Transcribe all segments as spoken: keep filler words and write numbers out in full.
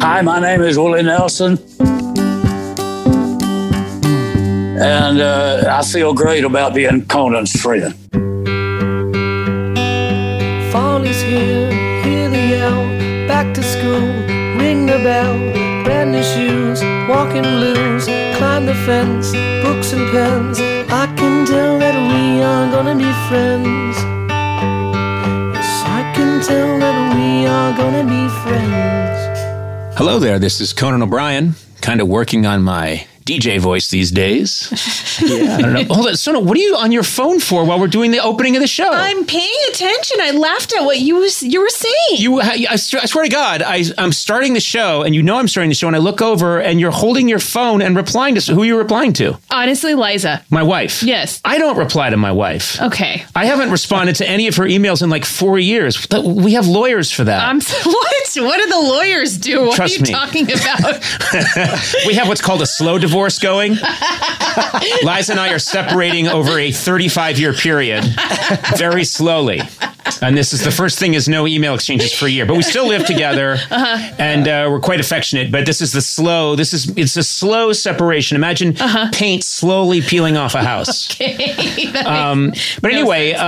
Hi, my name is Willie Nelson, and uh, I feel great about being Conan's friend. Fall is here, hear the yell, back to school, ring the bell, brand new shoes, walking blues, climb the fence, books and pens, I can tell that we are gonna be friends. Yes, I can tell that we are gonna be friends. Hello there, this is Conan O'Brien, kind of working on my D J voice these days. Yeah, I don't know. Hold on, Sona, what are you on your phone for while we're doing the opening of the show? I'm paying attention. I laughed at what you was, you were saying. You, I, I swear to God, I, I'm starting the show, and you know I'm starting the show, and I look over, and you're holding your phone and replying to, who are you replying to? Honestly, Liza. My wife. Yes. I don't reply to my wife. Okay. I haven't responded to any of her emails in like four years. We have lawyers for that. Um, what? What do the lawyers do? What Trust are you me. talking about? We have what's called a slow divorce going. Liza and I are separating over a thirty-five year period very slowly. And this is the first thing is no email exchanges for a year, but we still live together, uh-huh. and uh, we're quite affectionate. But this is the slow. This is it's a slow separation. Imagine uh-huh. paint slowly peeling off a house. Okay. Um, but anyway, uh,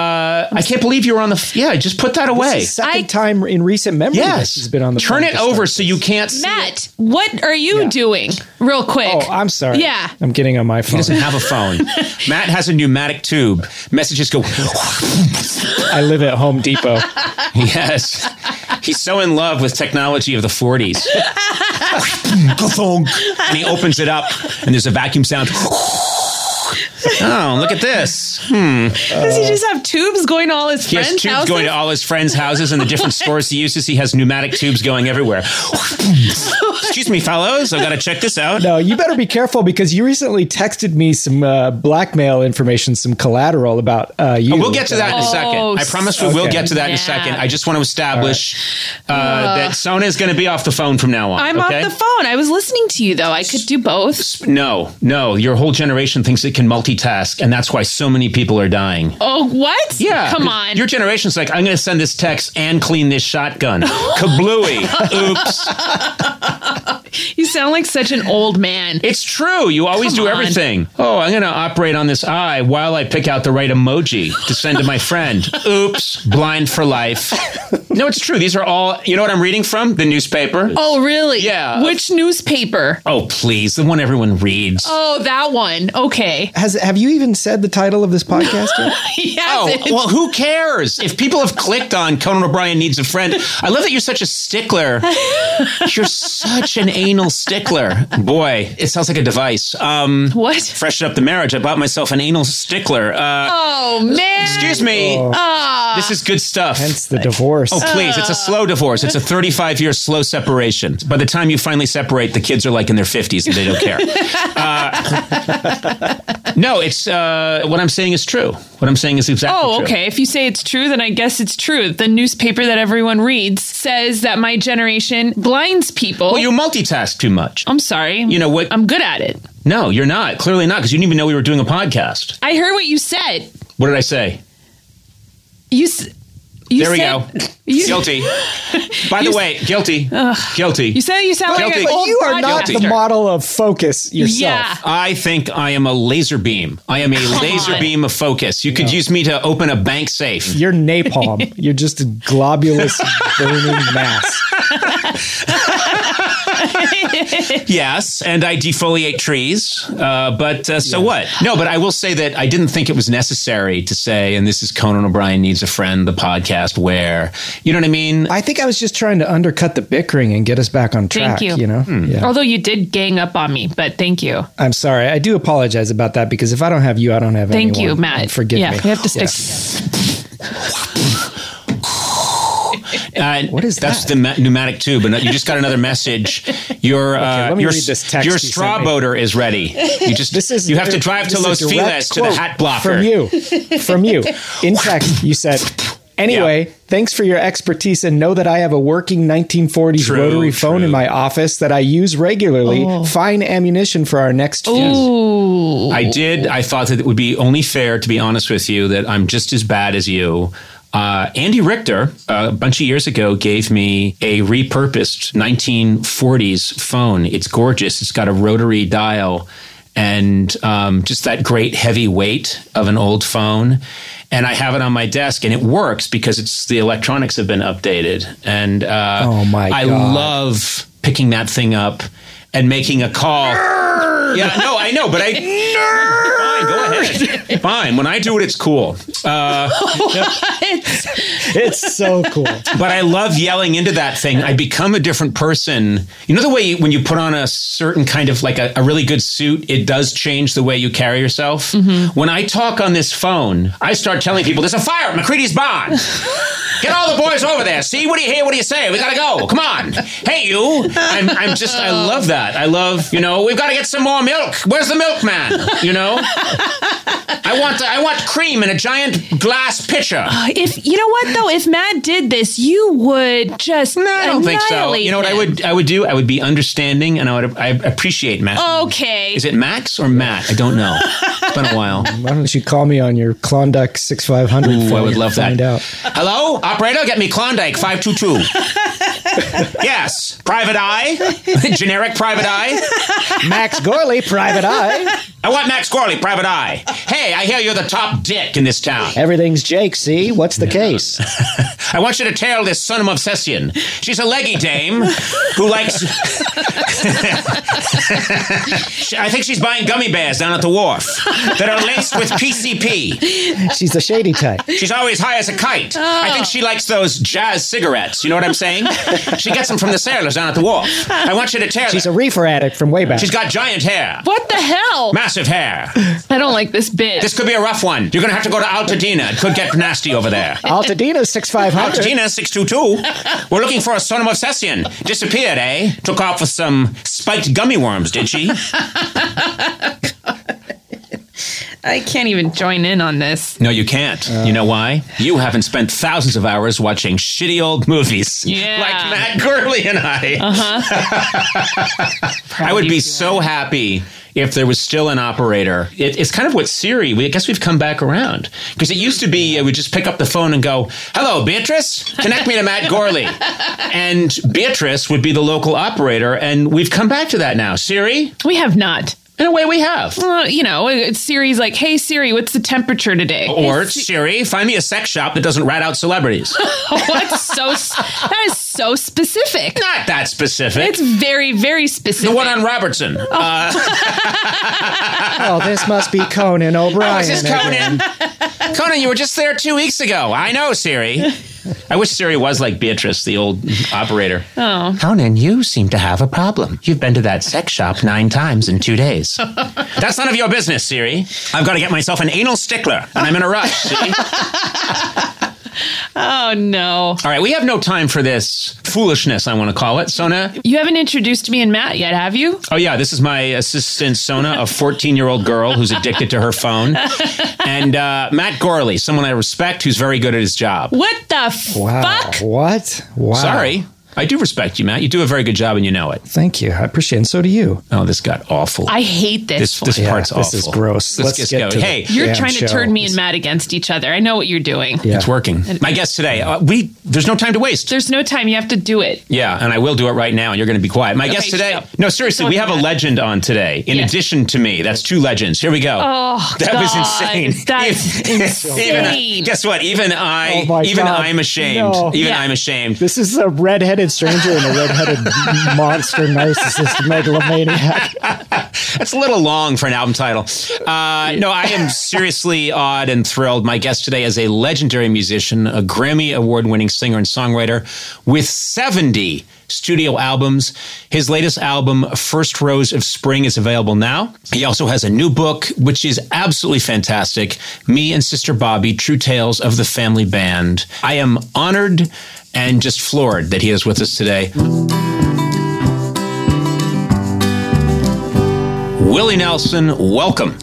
I can't believe you were on the. F- yeah, just put that away. This is the second I, time in recent memory. Yes, this has been on the. Turn it over so you can't. Matt, see it. What are you yeah. doing? Real quick. Oh, I'm sorry. Yeah, I'm getting on my phone. He doesn't have a phone. Matt has a pneumatic tube. Messages go. I live at home. Home Depot. Yes. He's so in love with technology of the forties. And he opens it up and there's a vacuum sound. Oh, look at this. Hmm. Does he just have tubes going to all his friends' houses? He has tubes houses? going to all his friends' houses and the different stores he uses. He has pneumatic tubes going everywhere. Excuse me, fellows. I've got to check this out. No, you better be careful because you recently texted me some uh, blackmail information, some collateral about uh, you. Oh, we'll get to that in a second. Oh, I promise we okay. will get to that yeah. in a second. I just want to establish right. uh, uh, that Sona is going to be off the phone from now on. I'm okay? off the phone. I was listening to you, though. I could do both. No, no. Your whole generation thinks it can multitask, and that's why so many people are dying. Oh, what? Yeah. Come on. Your generation's like, I'm going to send this text and clean this shotgun. Kablooey. Oops. You sound like such an old man. It's true. You always Come do on. everything. Oh, I'm going to operate on this eye while I pick out the right emoji to send to my friend. Oops. Blind for life. No, it's true. These are all, you know what I'm reading from? The newspaper. Oh, really? Yeah. Which newspaper? Oh, please. The one everyone reads. Oh, that one. Okay. Has Have you even said the title of this podcast yet? Yes. Oh, well, who cares? If people have clicked on Conan O'Brien Needs a Friend, I love that you're such a stickler. You're such an anal stickler. Boy, it sounds like a device. Um, what? Freshen up the marriage. I bought myself an anal stickler. Uh, oh, man. Excuse me. Oh. Uh, this is good stuff. Hence the divorce. Oh, please. It's a slow divorce. It's a thirty-five year slow separation. By the time you finally separate, the kids are like in their fifties and they don't care. Uh, no, it's uh, what I'm saying is true. What I'm saying is exactly true. Oh, okay. True. If you say it's true, then I guess it's true. The newspaper that everyone reads says that my generation blinds people. Well, you multitask too much. I'm sorry. You know what? I'm good at it. No, you're not. Clearly not, because you didn't even know we were doing a podcast. I heard what you said. What did I say? You s- You there we go. You, guilty. By the way, guilty. Ugh. Guilty. You say you sound guilty. Like an old You are not guilty. The model of focus yourself. Yeah. I think I am a laser beam. I am a Come laser on. beam of focus. You could no. use me to open a bank safe. You're napalm. You're just a globulous burning mass. Yes, and I defoliate trees, uh, but uh, so yeah. what? No, but I will say that I didn't think it was necessary to say, and this is Conan O'Brien Needs a Friend, the podcast where, you know what I mean? I think I was just trying to undercut the bickering and get us back on track. Thank you. You know? Hmm. Yeah. Although you did gang up on me, but thank you. I'm sorry. I do apologize about that, because if I don't have you, I don't have thank anyone. Thank you, Matt. And forgive yeah, me. Yeah, we have to stick together. Uh, what is that's that? That's the pneumatic tube, and you just got another message. Your uh, okay, your, your straw boater is ready. You just this is, you have to drive to Los Feliz to the hat blocker from you. From you, in fact, you said. Anyway, yeah. Thanks for your expertise, and know that I have a working nineteen forties true, rotary true. phone in my office that I use regularly. Oh. Fine ammunition for our next fuse. Ooh. I did. I thought that it would be only fair, to be honest with you, that I'm just as bad as you. Uh, Andy Richter, uh, a bunch of years ago, gave me a repurposed nineteen forties phone. It's gorgeous. It's got a rotary dial and um, just that great heavy weight of an old phone. And I have it on my desk, and it works because it's the electronics have been updated. And uh, oh my God. I love picking that thing up and making a call. Nerd! Yeah, no, I know, but I... Nerd! Go ahead. Fine. When I do it, it's cool. Uh, it's so cool. But I love yelling into that thing. I become a different person. You know the way you, when you put on a certain kind of like a, a really good suit, it does change the way you carry yourself? Mm-hmm. When I talk on this phone, I start telling people, there's a fire at McCready's Barn. Get all the boys over there. See, what do you hear? What do you say? We got to go. Come on. Hey, you. I'm, I'm just, I love that. I love, you know, we've got to get some more milk. Where's the milkman? You know? I want I want cream in a giant glass pitcher. Uh, if you know what though, if Matt did this, you would just no, I don't think so. You know what him. I would I would do? I would be understanding, and I would I appreciate Matt. Okay, is it Max or Matt? I don't know. It's been a while. Why don't you call me on your Klondike sixty-five hundred? I would love to find that. Out. Hello, operator, get me Klondike five two two. Yes, private eye, generic private eye. Max Gourley, private eye. I want Max Gourley, private eye. Hey, I hear you're the top dick in this town. Everything's Jake, see? What's the case? I want you to tell this Sona Movsesian. She's a leggy dame who likes... I think she's buying gummy bears down at the wharf that are laced with P C P. She's a shady type. She's always high as a kite. Oh. I think she likes those jazz cigarettes. You know what I'm saying? She gets them from the sailors down at the wharf. I want you to tell... She's them. A reefer addict from way back. She's got giant hair. What the hell? Massive hair. I don't like this bit. This could be a rough one. You're going to have to go to Altadena. It could get nasty over there. Altadena sixty-five hundred. Altadena six two two. We're looking for a Sona Movsesian. Disappeared, eh? Took off with some spiked gummy worms, did she? I can't even join in on this. No, you can't. Uh, you know why? You haven't spent thousands of hours watching shitty old movies yeah. like Matt Gourley and I. Uh-huh. I would be so happy if there was still an operator. It, it's kind of what Siri, we, I guess we've come back around. Because it used to be, I would just pick up the phone and go, hello, Beatrice, connect me to Matt Gourley. And Beatrice would be the local operator. And we've come back to that now. Siri? We have not. In a way, we have. Uh, you know, it's Siri's like, hey, Siri, what's the temperature today? Or, hey, Siri, find me a sex shop that doesn't rat out celebrities. Oh, that's so, that is so specific. Not that specific. It's very, very specific. The one on Robertson. Oh, uh, oh this must be Conan O'Brien. Oh, this is Conan. Conan, you were just there two weeks ago. I know, Siri. I wish Siri was like Beatrice, the old operator. Oh. Conan, you seem to have a problem. You've been to that sex shop nine times in two days. That's none of your business, Siri. I've got to get myself an anal stickler, and I'm in a rush, see? Oh, no. All right, we have no time for this foolishness, I want to call it. Sona? You haven't introduced me and Matt yet, have you? Oh, yeah. This is my assistant, Sona, a fourteen-year-old girl who's addicted to her phone. And uh, Matt Gourley, someone I respect who's very good at his job. What the wow. fuck? What? Wow. Sorry. I do respect you, Matt. You do a very good job, and you know it. Thank you. I appreciate it. And so do you. Oh, this got awful. I hate this. This, this yeah, part's this awful. This is gross. Let's, Let's just get go. To hey, the you're trying show. To turn me and Matt against each other. I know what you're doing. Yeah. It's working. It, My guest today, uh, we there's no time to waste. There's no time. You have to do it. Yeah, and I will do it right now, and you're going to be quiet. My okay, guest today. No, seriously, we have a legend on today. In yes. addition to me, that's two legends. Here we go. Oh, that God. was insane. That's even, insane. Even I, guess what? Even I. Oh even God. I'm ashamed. No. Even yeah. I'm ashamed. This is a redheaded stranger and a redheaded monster narcissist megalomaniac. That's a little long for an album title. Uh, no, I am seriously awed and thrilled. My guest today is a legendary musician, a Grammy award-winning singer and songwriter with seventy studio albums. His latest album, First Rose of Spring, is available now. He also has a new book, which is absolutely fantastic, Me and Sister Bobbie: True Tales of the Family Band. I am honored and just floored that he is with us today. Willie Nelson, welcome.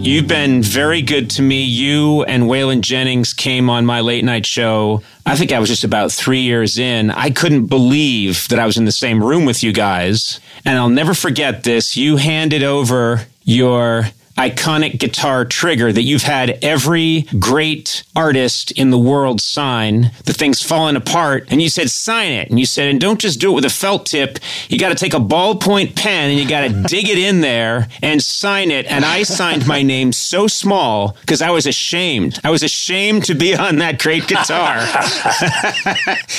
You've been very good to me. You and Waylon Jennings came on my late night show. I think I was just about three years in. I couldn't believe that I was in the same room with you guys. And I'll never forget this. You handed over your iconic guitar Trigger that you've had every great artist in the world sign. The thing's fallen apart, and you said, sign it. And you said, and don't just do it with a felt tip. You got to take a ballpoint pen, and you got to dig it in there and sign it. And I signed my name so small because I was ashamed. I was ashamed to be on that great guitar.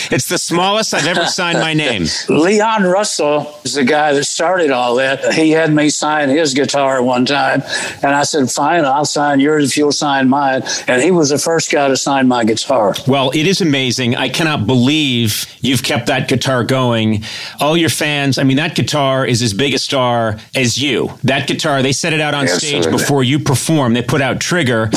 It's the smallest I've ever signed my name. Leon Russell is the guy that started all that. He had me sign his guitar one time. And I said, fine, I'll sign yours if you'll sign mine. And he was the first guy to sign my guitar. Well, it is amazing. I cannot believe you've kept that guitar going. All your fans, I mean, that guitar is as big a star as you. That guitar, they set it out on Absolutely. stage before you perform. They put out Trigger.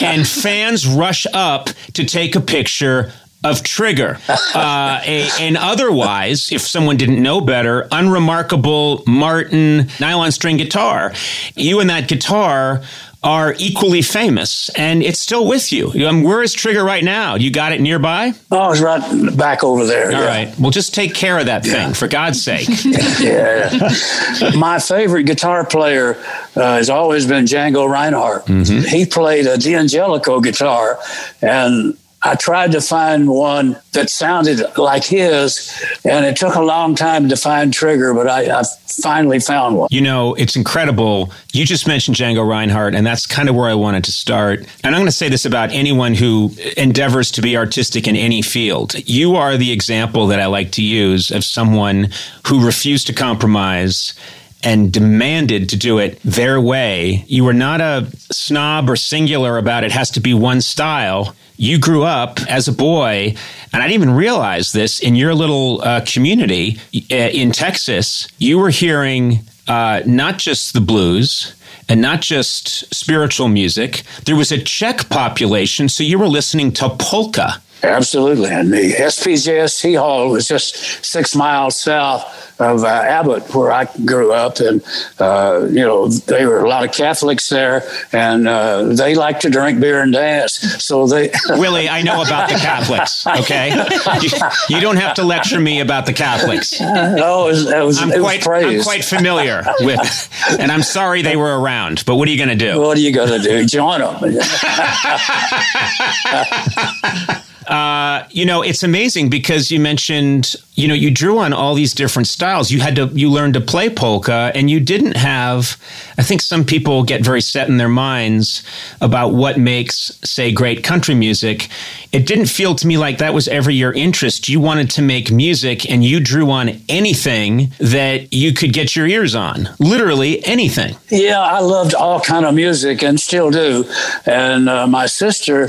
And fans rush up to take a picture of Trigger, uh, a, an otherwise, if someone didn't know better, unremarkable Martin nylon string guitar. You and that guitar are equally famous, and it's still with you. I mean, where is Trigger right now? You got it nearby? Oh, it's right back over there. All yeah. right. Well, just take care of that yeah. thing, for God's sake. yeah. My favorite guitar player uh, has always been Django Reinhardt. Mm-hmm. He played a D'Angelico guitar, and I tried to find one that sounded like his, and it took a long time to find Trigger, but I, I finally found one. You know, it's incredible. You just mentioned Django Reinhardt, and that's kind of where I wanted to start. And I'm going to say this about anyone who endeavors to be artistic in any field. You are the example that I like to use of someone who refused to compromise and demanded to do it their way. You were not a snob or singular about it has to be one style. You grew up as a boy, and I didn't even realize this, in your little uh, community uh, in Texas, you were hearing uh, not just the blues and not just spiritual music. There was a Czech population, so you were listening to polka. Absolutely. And the S P J S C Hall was just six miles south of uh, Abbott, where I grew up. And, uh, you know, there were a lot of Catholics there, and uh, they like to drink beer and dance. So they. Willie, I know about the Catholics, okay? You, you don't have to lecture me about the Catholics. No, it was, it was, I'm, it quite, was praised. I'm quite familiar with, and I'm sorry they were around, but what are you going to do? What are you going to do? Join them. uh, you know, it's amazing because you mentioned, you know, you drew on all these different styles. You had to, you learned to play polka, and you didn't have, I think some people get very set in their minds about what makes, say, great country music. It didn't feel to me like that was ever your interest. You wanted to make music, and you drew on anything that you could get your ears on, literally anything. Yeah, I loved all kind of music and still do. And uh, my sister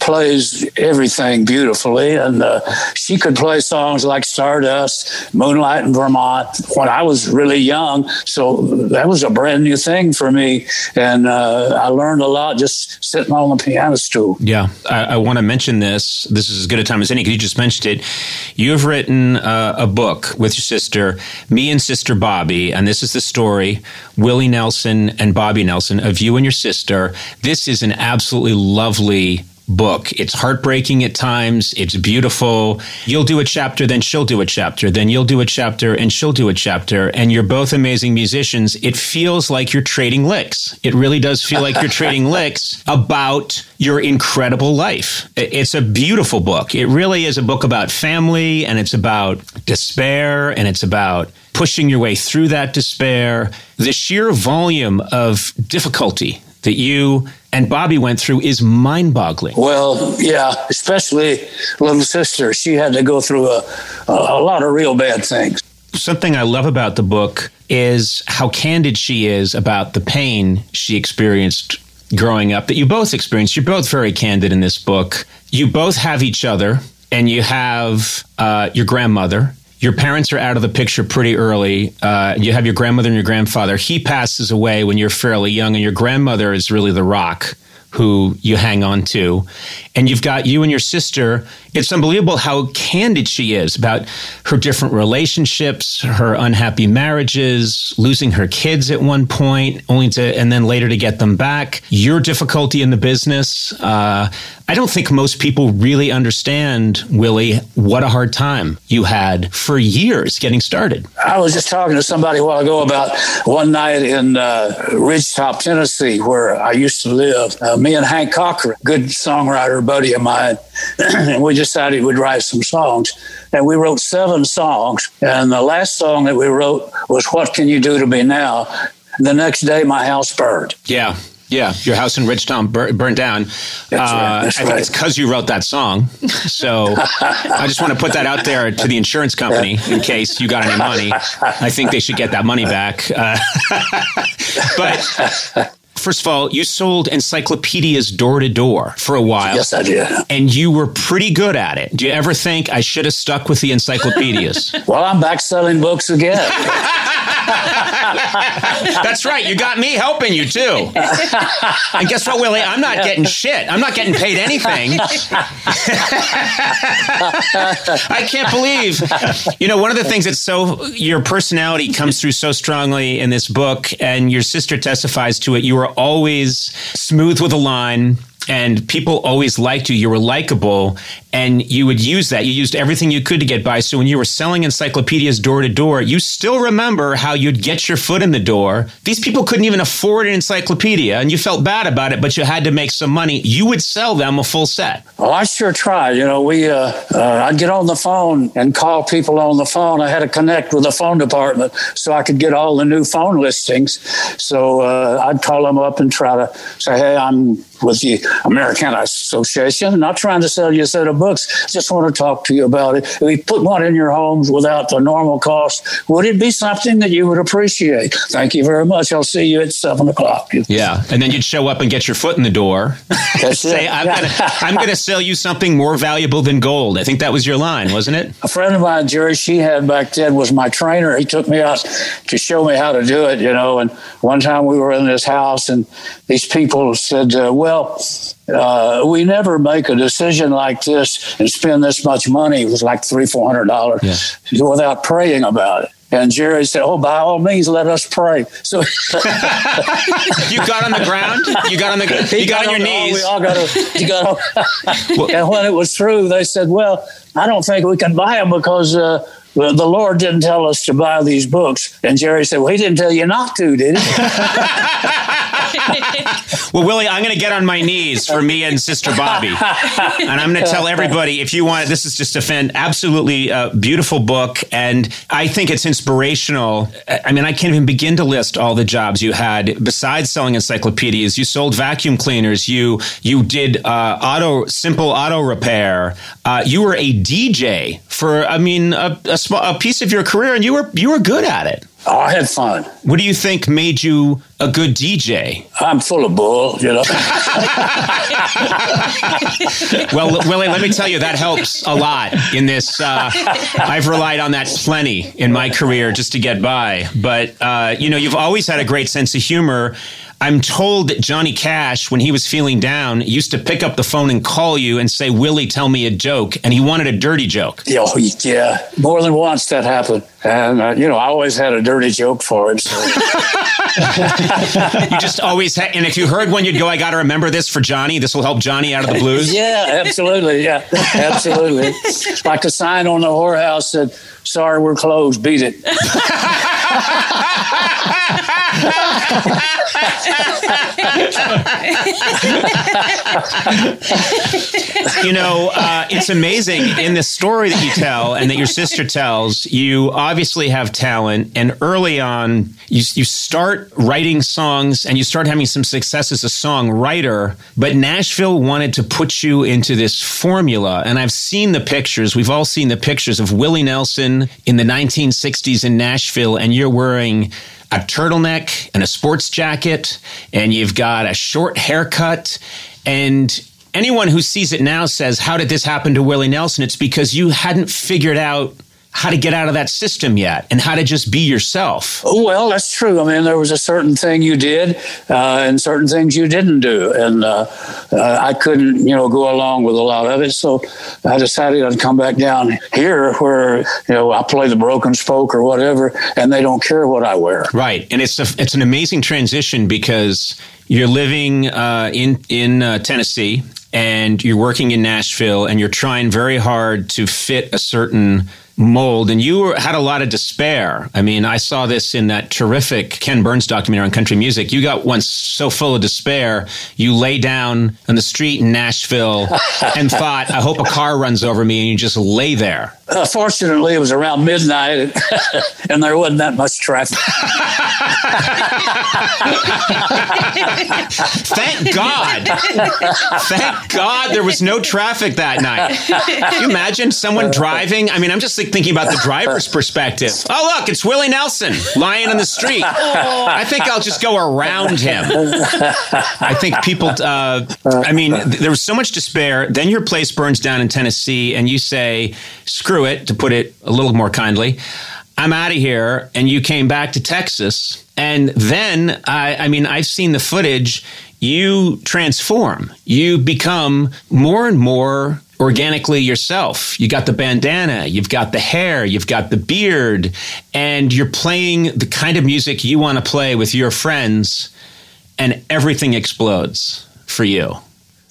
plays everything beautifully, and uh, she could play songs like Stardust, Moonlight in Vermont when I was really young, so that was a brand new thing for me, and uh, I learned a lot just sitting on the piano stool. Yeah, I, I want to mention this. This is as good a time as any because you just mentioned it. You've written uh, a book with your sister, Me and Sister Bobbie, and this is the story, Willie Nelson and Bobbie Nelson, of you and your sister. This is an absolutely lovely book. It's heartbreaking at times. It's beautiful. You'll do a chapter, then she'll do a chapter, then you'll do a chapter, and she'll do a chapter. And you're both amazing musicians. It feels like you're trading licks. It really does feel like you're trading licks about your incredible life. It's a beautiful book. It really is a book about family, and it's about despair, and it's about pushing your way through that despair. The sheer volume of difficulty that you and Bobbie went through is mind-boggling. Well, yeah, especially little sister. She had to go through a, a, a lot of real bad things. Something I love about the book is how candid she is about the pain she experienced growing up that you both experienced. You're both very candid in this book. You both have each other, and you have uh, your grandmother. Your parents are out of the picture pretty early. Uh, you have your grandmother and your grandfather. He passes away when you're fairly young, and your grandmother is really the rock who you hang on to. And you've got you and your sister. It's unbelievable how candid she is about her different relationships, her unhappy marriages, losing her kids at one point, only to, and then later to get them back. Your difficulty in the business. Uh, I don't think most people really understand, Willie, what a hard time you had for years getting started. I was just talking to somebody a while ago about one night in uh, Ridgetop, Tennessee, where I used to live. Uh, me and Hank Cochran, good songwriter buddy of mine, and we decided we'd write some songs. And we wrote seven songs. And the last song that we wrote was What Can You Do to Me Now? And the next day, my house burned. Yeah. Yeah, your house in Ridgetop bur- burned down. That's right, that's uh, I think right. It's because you wrote that song. So I just want to put that out there to the insurance company in case you got any money. I think they should get that money back. Uh, but first of all, you sold encyclopedias door to door for a while. Yes, I did. And you were pretty good at it. Do you ever think I should have stuck with the encyclopedias? Well, I'm back selling books again. That's right. You got me helping you, too. And guess what, Willie? I'm not getting shit. I'm not getting paid anything. I can't believe. You know, one of the things that's so, your personality comes through so strongly in this book, and your sister testifies to it. You were always smooth with a line, and people always liked you. You were likable, and you would use that. You used everything you could to get by. So when you were selling encyclopedias door to door, you still remember how you'd get your foot in the door. These people couldn't even afford an encyclopedia, and you felt bad about it, but you had to make some money. You would sell them a full set. Well, I sure tried. You know, we uh, uh, I'd get on the phone and call people on the phone. I had to connect with the phone department so I could get all the new phone listings. So uh, I'd call them up and try to say, hey, I'm with the Americana Association, not trying to sell you a set of books, just want to talk to you about it. If we put one in your homes without the normal cost, would it be something that you would appreciate? Thank you very much. I'll see you at seven o'clock. Yeah, and then you'd show up and get your foot in the door. That's Say, it. I'm yeah. going to sell you something more valuable than gold. I think that was your line, wasn't it? A friend of mine, Jerry Sheehan, back then was my trainer. He took me out to show me how to do it, you know, and one time we were in this house and these people said, uh, well, Uh, we never make a decision like this and spend this much money. It was like three hundred dollars, four hundred dollars yeah. without praying about it. And Jerry said, oh, by all means, let us pray. So you got on the ground? You got on the You got, got on your knees? We all got, a, you got on. And when it was through, they said, well, I don't think we can buy them because uh, well, the Lord didn't tell us to buy these books. And Jerry said, well, he didn't tell you not to, did he? Well, Willie, I'm going to get on my knees for Me and Sister Bobbie. And I'm going to tell everybody, if you want, this is just a fan, absolutely uh, beautiful book. And I think it's inspirational. I mean, I can't even begin to list all the jobs you had. Besides selling encyclopedias, you sold vacuum cleaners. You you did uh, auto simple auto repair. Uh, you were a D J for, I mean, a, a, small, a piece of your career, and you were you were good at it. Oh, I had fun. What do you think made you a good D J? I'm full of bull, you know. Well, Willie, let me tell you, that helps a lot in this. Uh, I've relied on that plenty in my career just to get by. But, uh, you know, you've always had a great sense of humor. I'm told that Johnny Cash, when he was feeling down, used to pick up the phone and call you and say, Willie, tell me a joke. And he wanted a dirty joke. Oh, yeah. More than once that happened. And, uh, you know, I always had a dirty joke for him. So. You just always had. And if you heard one, you'd go, I got to remember this for Johnny. This will help Johnny out of the blues. Yeah, absolutely. Yeah, absolutely. Like a sign on the whorehouse that, sorry, we're closed. Beat it. You know, uh, it's amazing in the story that you tell and that your sister tells, you obviously have talent. And early on, you, you start writing songs and you start having some success as a songwriter. But Nashville wanted to put you into this formula. And I've seen the pictures. We've all seen the pictures of Willie Nelson in the nineteen sixties in Nashville. And you're wearing a turtleneck and a sports jacket, and you've got a short haircut. And anyone who sees it now says, how did this happen to Willie Nelson? It's because you hadn't figured out how to get out of that system yet and how to just be yourself. Oh, well, that's true. I mean, there was a certain thing you did uh, and certain things you didn't do. And uh, uh, I couldn't, you know, go along with a lot of it. So I decided I'd come back down here where, you know, I play the broken spoke or whatever, and they don't care what I wear. Right. And it's a, it's an amazing transition because you're living uh, in, in uh, Tennessee and you're working in Nashville and you're trying very hard to fit a certain mold, and you were, had a lot of despair. I mean, I saw this in that terrific Ken Burns documentary on country music. You got once so full of despair, you lay down on the street in Nashville and thought, I hope a car runs over me, and you just lay there. Uh, fortunately, it was around midnight, and there wasn't that much traffic. Thank God. Thank God there was no traffic that night. Can you imagine someone driving? I mean, I'm just like thinking about the driver's perspective. Oh, look, it's Willie Nelson lying on the street. Oh, I think I'll just go around him. I think people, uh, I mean, there was so much despair. Then your place burns down in Tennessee, and you say, screw it, to put it a little more kindly. I'm out of here. And you came back to Texas. And then, I, I mean, I've seen the footage. You transform. You become more and more organically yourself. You got the bandana, you've got the hair, you've got the beard, and you're playing the kind of music you want to play with your friends, and everything explodes for you.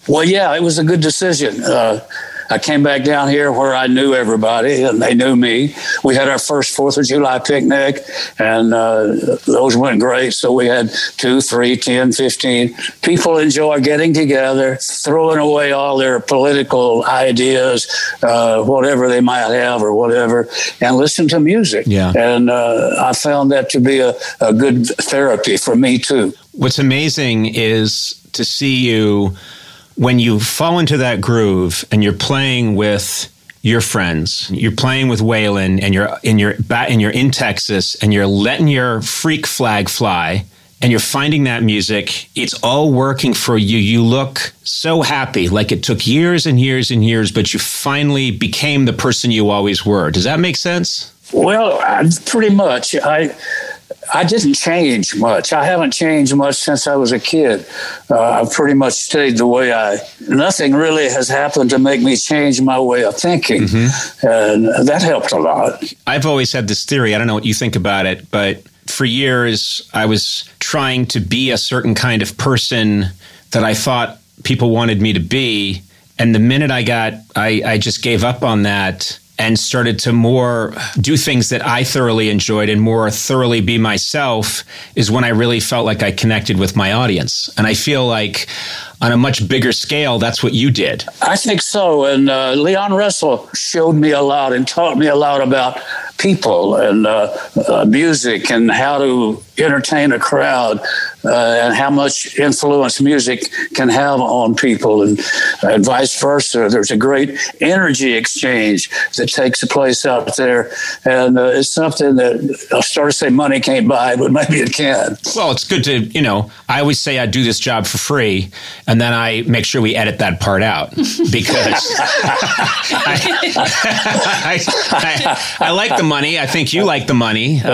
Well, yeah, it was a good decision. Uh, I came back down here where I knew everybody and they knew me. We had our first Fourth of July picnic, and uh, those went great. So we had two, three, ten, fifteen. People enjoy getting together, throwing away all their political ideas, uh, whatever they might have or whatever, and listen to music. Yeah. And uh, I found that to be a, a good therapy for me too. What's amazing is to see you when you fall into that groove and you're playing with your friends, you're playing with Waylon, and you're in your and you're in Texas, and you're letting your freak flag fly, and you're finding that music. It's all working for you. You look so happy, like it took years and years and years, but you finally became the person you always were. Does that make sense? Well, I, pretty much. I. I didn't change much. I haven't changed much since I was a kid. Uh, I've pretty much stayed the way I... Nothing really has happened to make me change my way of thinking. Mm-hmm. And that helped a lot. I've always had this theory. I don't know what you think about it, but for years I was trying to be a certain kind of person that I thought people wanted me to be. And the minute I got... I, I just gave up on that. and started to more do things that I thoroughly enjoyed and more thoroughly be myself is when I really felt like I connected with my audience. And I feel like on a much bigger scale, that's what you did. I think so. And uh, Leon Russell showed me a lot and taught me a lot about people and uh, uh, music and how to entertain a crowd uh, and how much influence music can have on people and, and vice versa. There's a great energy exchange that takes place out there. And uh, it's something that I'll start to say money can't buy, but maybe it can. Well, it's good to, you know, I always say I do this job for free. And then I make sure we edit that part out because I, I, I, I like the money. I think you like the money. Uh,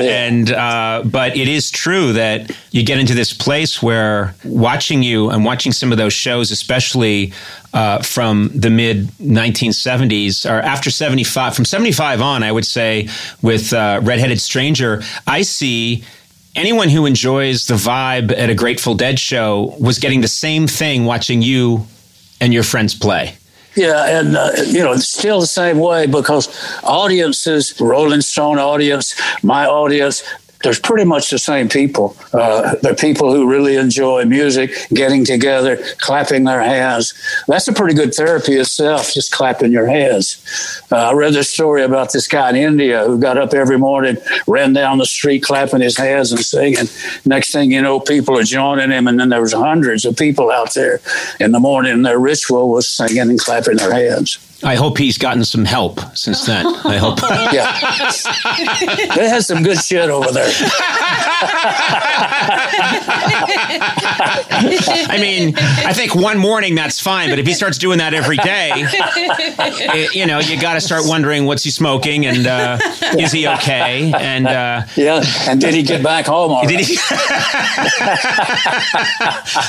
and uh, but it is true that you get into this place where watching you and watching some of those shows, especially uh, from the mid nineteen seventies or after seventy-five, from seventy-five on, I would say with uh, Redheaded Stranger, I see anyone who enjoys the vibe at a Grateful Dead show was getting the same thing watching you and your friends play. Yeah, and, uh, you know, it's still the same way because audiences, Rolling Stone audience, my audience, there's pretty much the same people. Uh, they're people who really enjoy music, getting together, clapping their hands. That's a pretty good therapy itself, just clapping your hands. Uh, I read this story about this guy in India who got up every morning, ran down the street, clapping his hands and singing. Next thing you know, people are joining him, and then there was hundreds of people out there in the morning, and their ritual was singing and clapping their hands. I hope he's gotten some help since then. I hope. Yeah. They had some good shit over there. I mean, I think one morning that's fine, but if he starts doing that every day, it, you know, you got to start wondering what's he smoking and uh, is he okay? And uh, yeah, and did he get back home all right? He...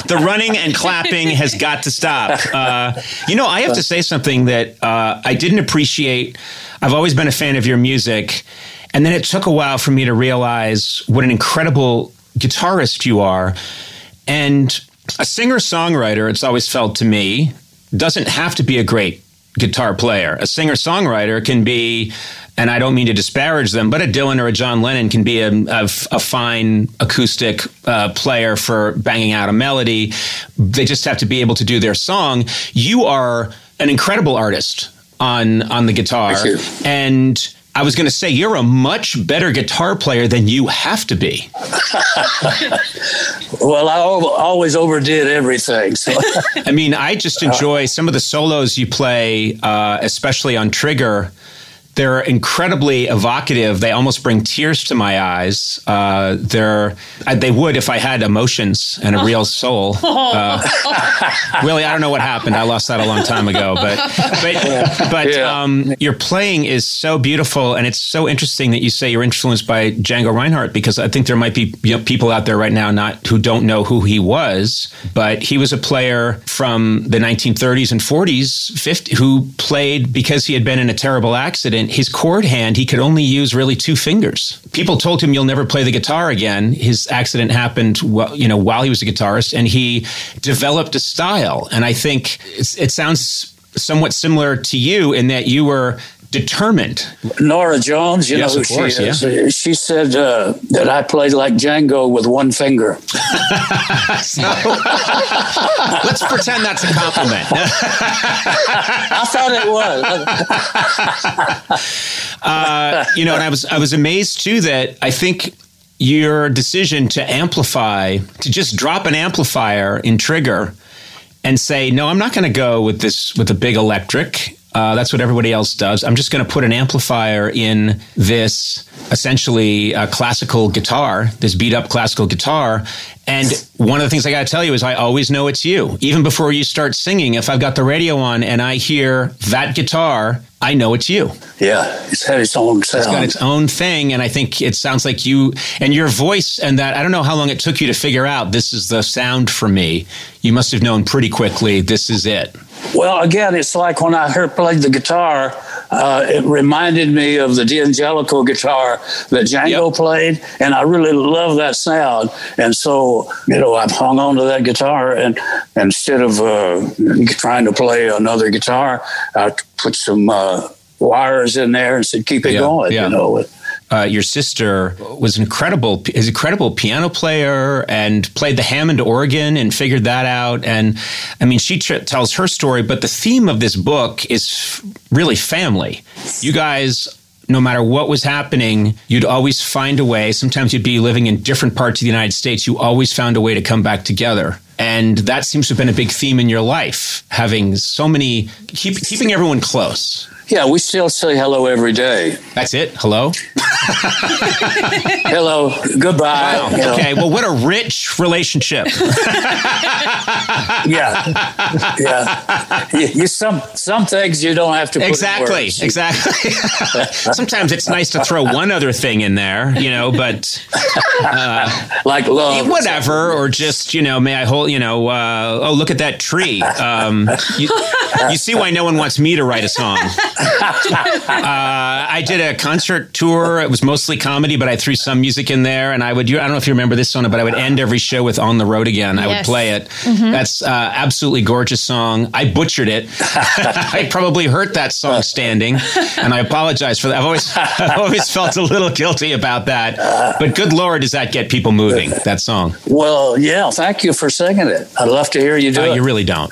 The running and clapping has got to stop. Uh, you know, I have to say something that uh, I didn't appreciate. I've always been a fan of your music. And then it took a while for me to realize what an incredible guitarist you are. And a singer-songwriter, it's always felt to me, doesn't have to be a great guitar player. A singer-songwriter can be, and I don't mean to disparage them, but a Dylan or a John Lennon can be a, a, a fine acoustic uh, player for banging out a melody. They just have to be able to do their song. You are an incredible artist on, on the guitar. Thank you. And I was going to say, you're a much better guitar player than you have to be. Well, I always overdid everything. So. I mean, I just enjoy some of the solos you play, uh, especially on Trigger. They're incredibly evocative. They almost bring tears to my eyes. Uh, they're, they would if I had emotions and a real soul. Uh, Willie, I don't know what happened. I lost that a long time ago. But but, yeah. but yeah. Um, your playing is so beautiful, and it's so interesting that you say you're influenced by Django Reinhardt, because I think there might be, you know, people out there right now not who don't know who he was, but he was a player from the nineteen thirties and forties fifty, who played because he had been in a terrible accident. His chord hand, he could only use really two fingers. People told him, you'll never play the guitar again. His accident happened well, you know, while he was a guitarist, and he developed a style. And I think it's, it sounds somewhat similar to you in that you were determined. Nora Jones, you yes, know who course, she is. Yeah. She said uh, that I played like Django with one finger. So, let's pretend that's a compliment. I thought it was. uh, you know, and I was I was amazed too that I think your decision to amplify, to just drop an amplifier in Trigger and say, no, I'm not going to go with this with a big electric. Uh, that's what everybody else does. I'm just going to put an amplifier in this essentially uh, classical guitar, this beat up classical guitar. And one of the things I got to tell you is I always know it's you. Even before you start singing, if I've got the radio on and I hear that guitar, I know it's you. Yeah, it's had its own sound. It's got its own thing, and I think it sounds like you, and your voice and that, I don't know how long it took you to figure out this is the sound for me. You must have known pretty quickly this is it. Well, again, it's like when I heard played the guitar, uh, it reminded me of the D'Angelico guitar that Django yep. played, and I really love that sound. And so, you know, I've hung on to that guitar, and, and instead of uh, trying to play another guitar, I put some uh, wires in there and said, keep it yeah, going, yeah. you know. Uh, your sister was incredible, is incredible piano player and played the Hammond organ and figured that out. And I mean, she tr- tells her story, but the theme of this book is really family. You guys, no matter what was happening, you'd always find a way. Sometimes you'd be living in different parts of the United States. You always found a way to come back together. And that seems to have been a big theme in your life, having so many, keep, keeping everyone close. Yeah, we still say hello every day. That's it? Hello? Hello. Goodbye. Wow. You know. Okay, well, what a rich relationship. yeah. Yeah. You, you, some some things you don't have to put exactly. in words. Exactly. Sometimes it's nice to throw one other thing in there, you know, but... Uh, like love. Whatever, or just, you know, may I hold, you know, uh, oh, look at that tree. Um, you, you see why no one wants me to write a song. Uh, I did a concert tour. It was mostly comedy, but I threw some music in there. And I would, I don't know if you remember this, Sona, but I would end every show with On the Road Again. I yes. would play it. Mm-hmm. That's uh, absolutely gorgeous song. I butchered it. I probably hurt that song standing. And I apologize for that. I've always, I've always felt a little guilty about that. But good Lord, does that get people moving, that song? Well, yeah. Thank you for singing it. I'd love to hear you do uh, it. You really don't.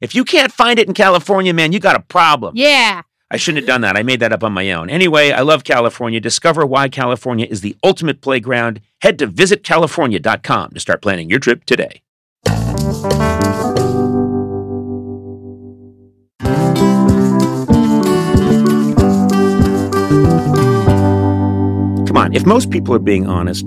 if you can't find it in California, man, you got a problem. Yeah. I shouldn't have done that. I made that up on my own. Anyway, I love California. Discover why California is the ultimate playground. Head to visit california dot com to start planning your trip today. Come on, if most people are being honest,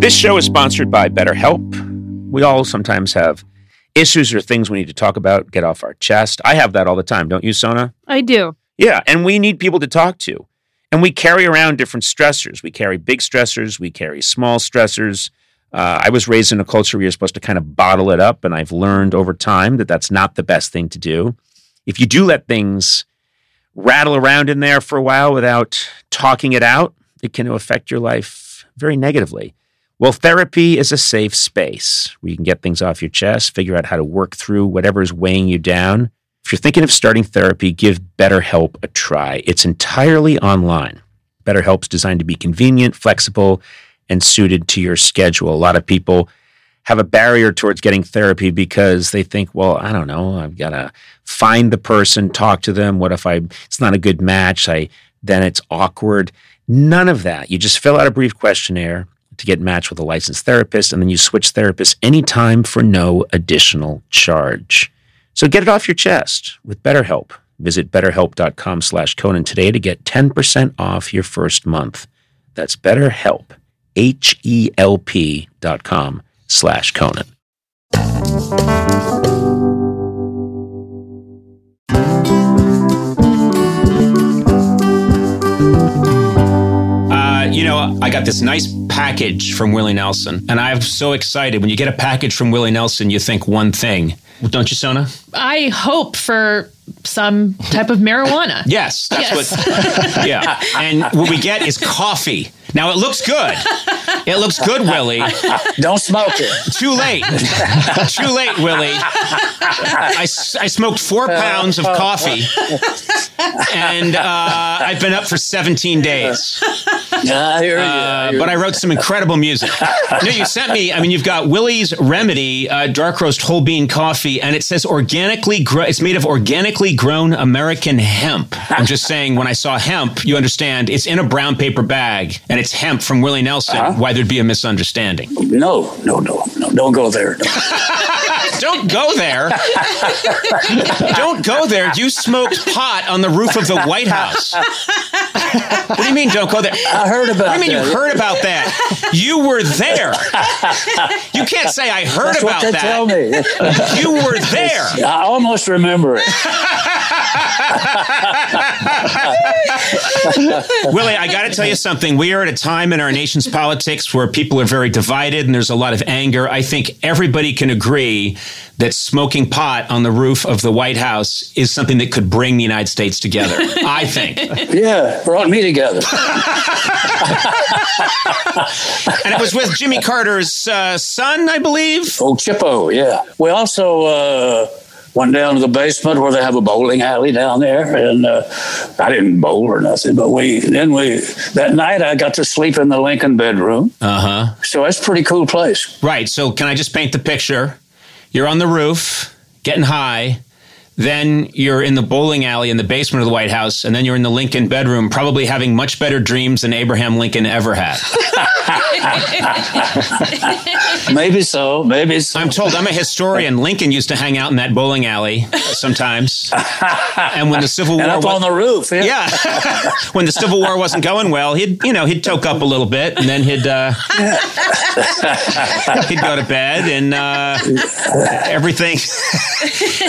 This show is sponsored by BetterHelp. We all sometimes have issues or things we need to talk about, get off our chest. I have that all the time, don't you, Sona? I do. Yeah, and we need people to talk to. And we carry around different stressors. We carry big stressors. We carry small stressors. Uh, I was raised in a culture where you're supposed to kind of bottle it up, and I've learned over time that that's not the best thing to do. If you do let things rattle around in there for a while without talking it out, it can affect your life very negatively. Well, therapy is a safe space where you can get things off your chest, figure out how to work through whatever is weighing you down. If you're thinking of starting therapy, give BetterHelp a try. It's entirely online. BetterHelp's designed to be convenient, flexible, and suited to your schedule. A lot of people have a barrier towards getting therapy because they think, well, I don't know, I've got to find the person, talk to them. What if I? It's not a good match? I then it's awkward. None of that. You just fill out a brief questionnaire to get matched with a licensed therapist, and then you switch therapists anytime for no additional charge. So get it off your chest with BetterHelp. Visit betterhelp.com slash Conan today to get ten percent off your first month. That's BetterHelp, H E L P dot com slash Conan. Uh, you know, I got this nice package from Willie Nelson, and I'm so excited. When you get a package from Willie Nelson, you think one thing. Don't you, Sona? I hope for some type of marijuana. Yes. That's yes. What, yeah. And what we get is coffee. Now, it looks good. It looks good, Willie. Don't smoke it. Too late. Too late, Willie. I, I smoked four pounds of coffee, and uh, I've been up for seventeen days. Uh, uh, but I wrote some incredible music. No, you sent me, I mean, you've got Willie's Remedy, uh, dark roast whole bean coffee, and it says organically, gro- it's made of organically grown American hemp. I'm just saying, when I saw hemp, you understand, it's in a brown paper bag, and it's hemp from Willie Nelson. Uh-huh. Why there'd be a misunderstanding. No, no, no, no, don't go there. No. Don't go there. Don't go there. You smoked pot on the roof of the White House. What do you mean, don't go there? I heard about that. What do you mean that? You heard about that? You were there. You can't say I heard That's about what they that. Tell me. You were there. It's, I almost remember it. Willie, I got to tell you something. We are at a time in our nation's politics where people are very divided and there's a lot of anger. I think everybody can agree that smoking pot on the roof of the White House is something that could bring the United States together, I think. Yeah, brought me together. And it was with Jimmy Carter's uh, son, I believe? Oh, Chippo, yeah. We also... Uh, Went down to the basement where they have a bowling alley down there, and uh, I didn't bowl or nothing. But we then we that night I got to sleep in the Lincoln bedroom. Uh huh. So that's a pretty cool place, right? So can I just paint the picture? You're on the roof, getting high. Then you're in the bowling alley in the basement of the White House, and then you're in the Lincoln bedroom, probably having much better dreams than Abraham Lincoln ever had. Maybe so, maybe so. I'm told, I'm a historian, Lincoln used to hang out in that bowling alley sometimes. And when the Civil War... And up was, on the roof. Yeah. yeah. When the Civil War wasn't going well, he'd, you know, he'd toke up a little bit, and then he'd, uh, he'd go to bed, and uh, everything,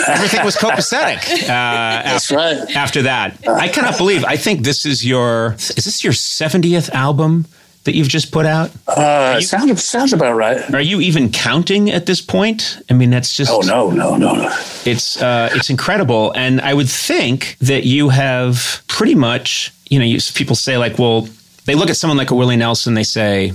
everything was cooked. Pathetic. Uh, That's after, right. After that, I cannot believe. I think this is your. Is this your seventieth album that you've just put out? Uh, you, sound, sounds about right. Are you even counting at this point? I mean, that's just... Oh, no, no, no, no. It's, uh, it's incredible. And I would think that you have pretty much, you know, you, people say like, well, they look at someone like a Willie Nelson, they say,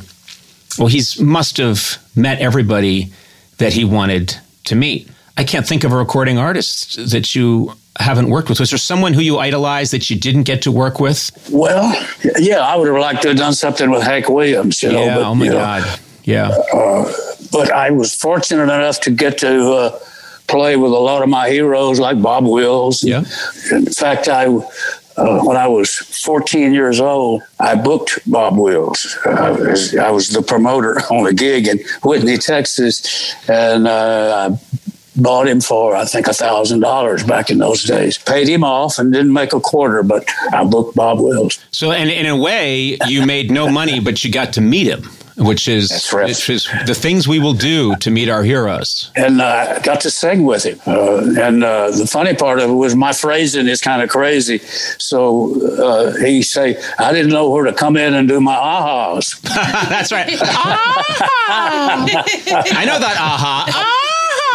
well, he's must have met everybody that he wanted to meet. I can't think of a recording artist that you haven't worked with. Was there someone who you idolized that you didn't get to work with? Well, yeah, I would have liked to have done something with Hank Williams, you know. Yeah, but, oh my you know, God, yeah. Uh, but I was fortunate enough to get to uh, play with a lot of my heroes like Bob Wills. Yeah. In fact, I, uh, when I was fourteen years old, I booked Bob Wills. I was, I was the promoter on a gig in Whitney, Texas, and uh, I bought him for, I think, one thousand dollars back in those days. Paid him off and didn't make a quarter, but I booked Bob Wills. So, and in a way, you made no money, but you got to meet him, which is, That's right. which is the things we will do to meet our heroes. And I uh, got to sing with him. Uh, and uh, the funny part of it was my phrasing is kind of crazy. So uh, he say, I didn't know where to come in and do my ahas. That's right. Ah! I know that aha. Ah!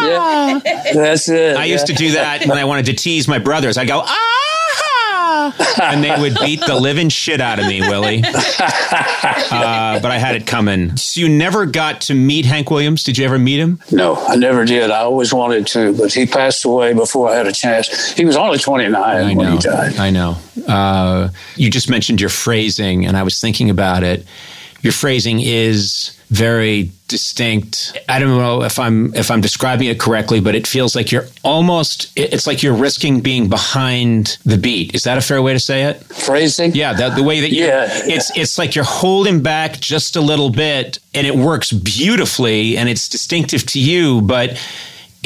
Yeah, that's it. I yeah. used to do that when I wanted to tease my brothers. I'd go, ah, and they would beat the living shit out of me, Willie. Uh, but I had it coming. So you never got to meet Hank Williams? Did you ever meet him? No, I never did. I always wanted to, but he passed away before I had a chance. He was only twenty-nine I when know, he died. I know. Uh, you just mentioned your phrasing, and I was thinking about it. Your phrasing is very distinct. I don't know if I'm if I'm describing it correctly, but it feels like you're almost, it's like you're risking being behind the beat. Is that a fair way to say it? Phrasing? Yeah, the, the way that you, yeah, it's yeah. it's like you're holding back just a little bit, and it works beautifully, and it's distinctive to you, but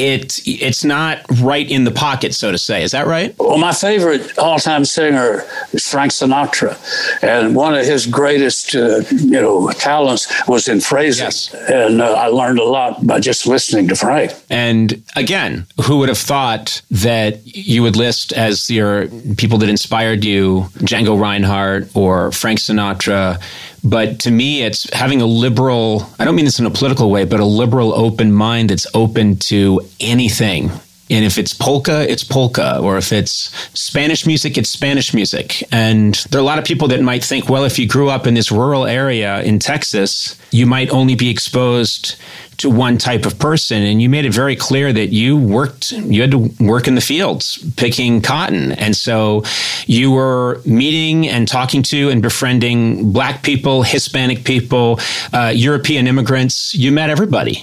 It it's not right in the pocket, so to say. Is that right? Well, my favorite all-time singer is Frank Sinatra, and one of his greatest, uh, you know, talents was in phrasing. Yes. And uh, I learned a lot by just listening to Frank. And again, who would have thought that you would list as your people that inspired you Django Reinhardt or Frank Sinatra? But to me, it's having a liberal, I don't mean this in a political way, but a liberal open mind that's open to anything. And if it's polka, it's polka. Or if it's Spanish music, it's Spanish music. And there are a lot of people that might think, well, if you grew up in this rural area in Texas, you might only be exposed to one type of person. And you made it very clear that you worked, you had to work in the fields picking cotton. And so you were meeting and talking to and befriending Black people, Hispanic people, uh, European immigrants. You met everybody.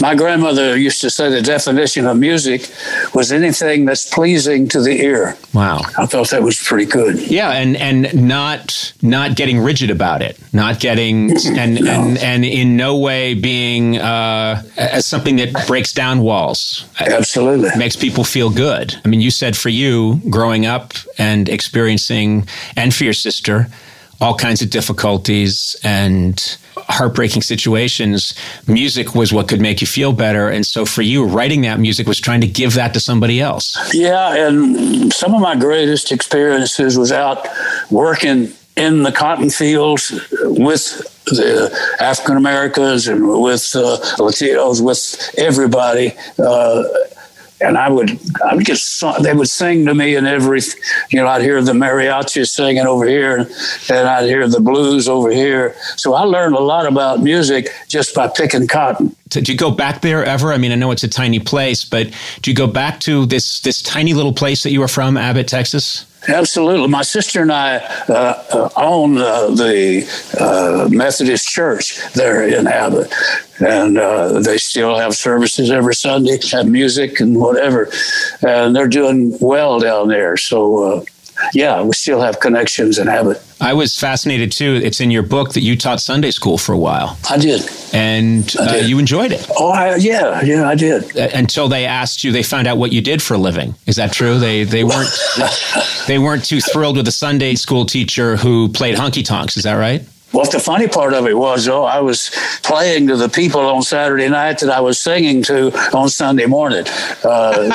My grandmother used to say the definition of music was anything that's pleasing to the ear. Wow. I thought that was pretty good. Yeah. And, and not, not getting rigid about it, not getting, and, no. and, and in no way being, uh, Uh, as something that breaks down walls. Absolutely. Makes people feel good. I mean, you said for you, growing up and experiencing, and for your sister, all kinds of difficulties and heartbreaking situations, music was what could make you feel better. And so for you, writing that music was trying to give that to somebody else. Yeah, and some of my greatest experiences was out working in the cotton fields with the African Americans and with uh, Latinos, with everybody. Uh, and I would, I would get, they would sing to me in every, you know, I'd hear the mariachi singing over here and I'd hear the blues over here. So I learned a lot about music just by picking cotton. Did you go back there ever? I mean, I know it's a tiny place, but do you go back to this this tiny little place that you were from, Abbott, Texas? Absolutely. My sister and I uh, own uh, the uh, Methodist Church there in Abbott, and uh, they still have services every Sunday, have music and whatever, and they're doing well down there. So, uh, yeah, we still have connections in Abbott. I was fascinated, too. It's in your book that you taught Sunday school for a while. I did. And I did. Uh, you enjoyed it. Oh, I, yeah. Yeah, I did. Uh, until they asked you, they found out what you did for a living. Is that true? They they weren't they weren't too thrilled with a Sunday school teacher who played honky-tonks. Is that right? Well, the funny part of it was, though, I was playing to the people on Saturday night that I was singing to on Sunday morning. Uh,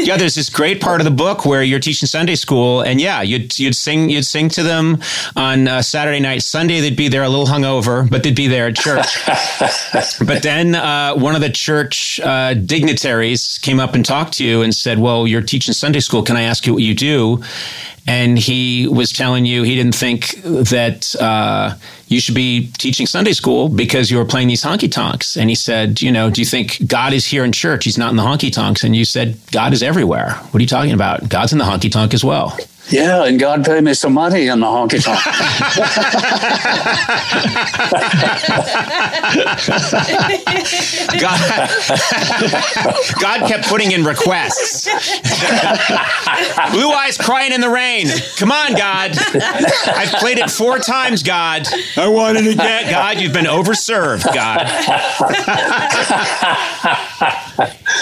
yeah, there's this great part of the book where you're teaching Sunday school, and yeah, you'd you'd sing you'd sing to them on uh, Saturday night. Sunday they'd be there a little hungover, but they'd be there at church. But then uh, one of the church uh, dignitaries came up and talked to you and said, "Well, you're teaching Sunday school. Can I ask you what you do?" And he was telling you he didn't think that uh, you should be teaching Sunday school because you were playing these honky-tonks. And he said, you know, do you think God is here in church? He's not in the honky-tonks. And you said, God is everywhere. What are you talking about? God's in the honky-tonk as well. Yeah, and God paid me some money in the honky-tonk. God, God kept putting in requests. Blue eyes crying in the rain. Come on, God. I've played it four times, God. I wanted to get God, you've been overserved, God.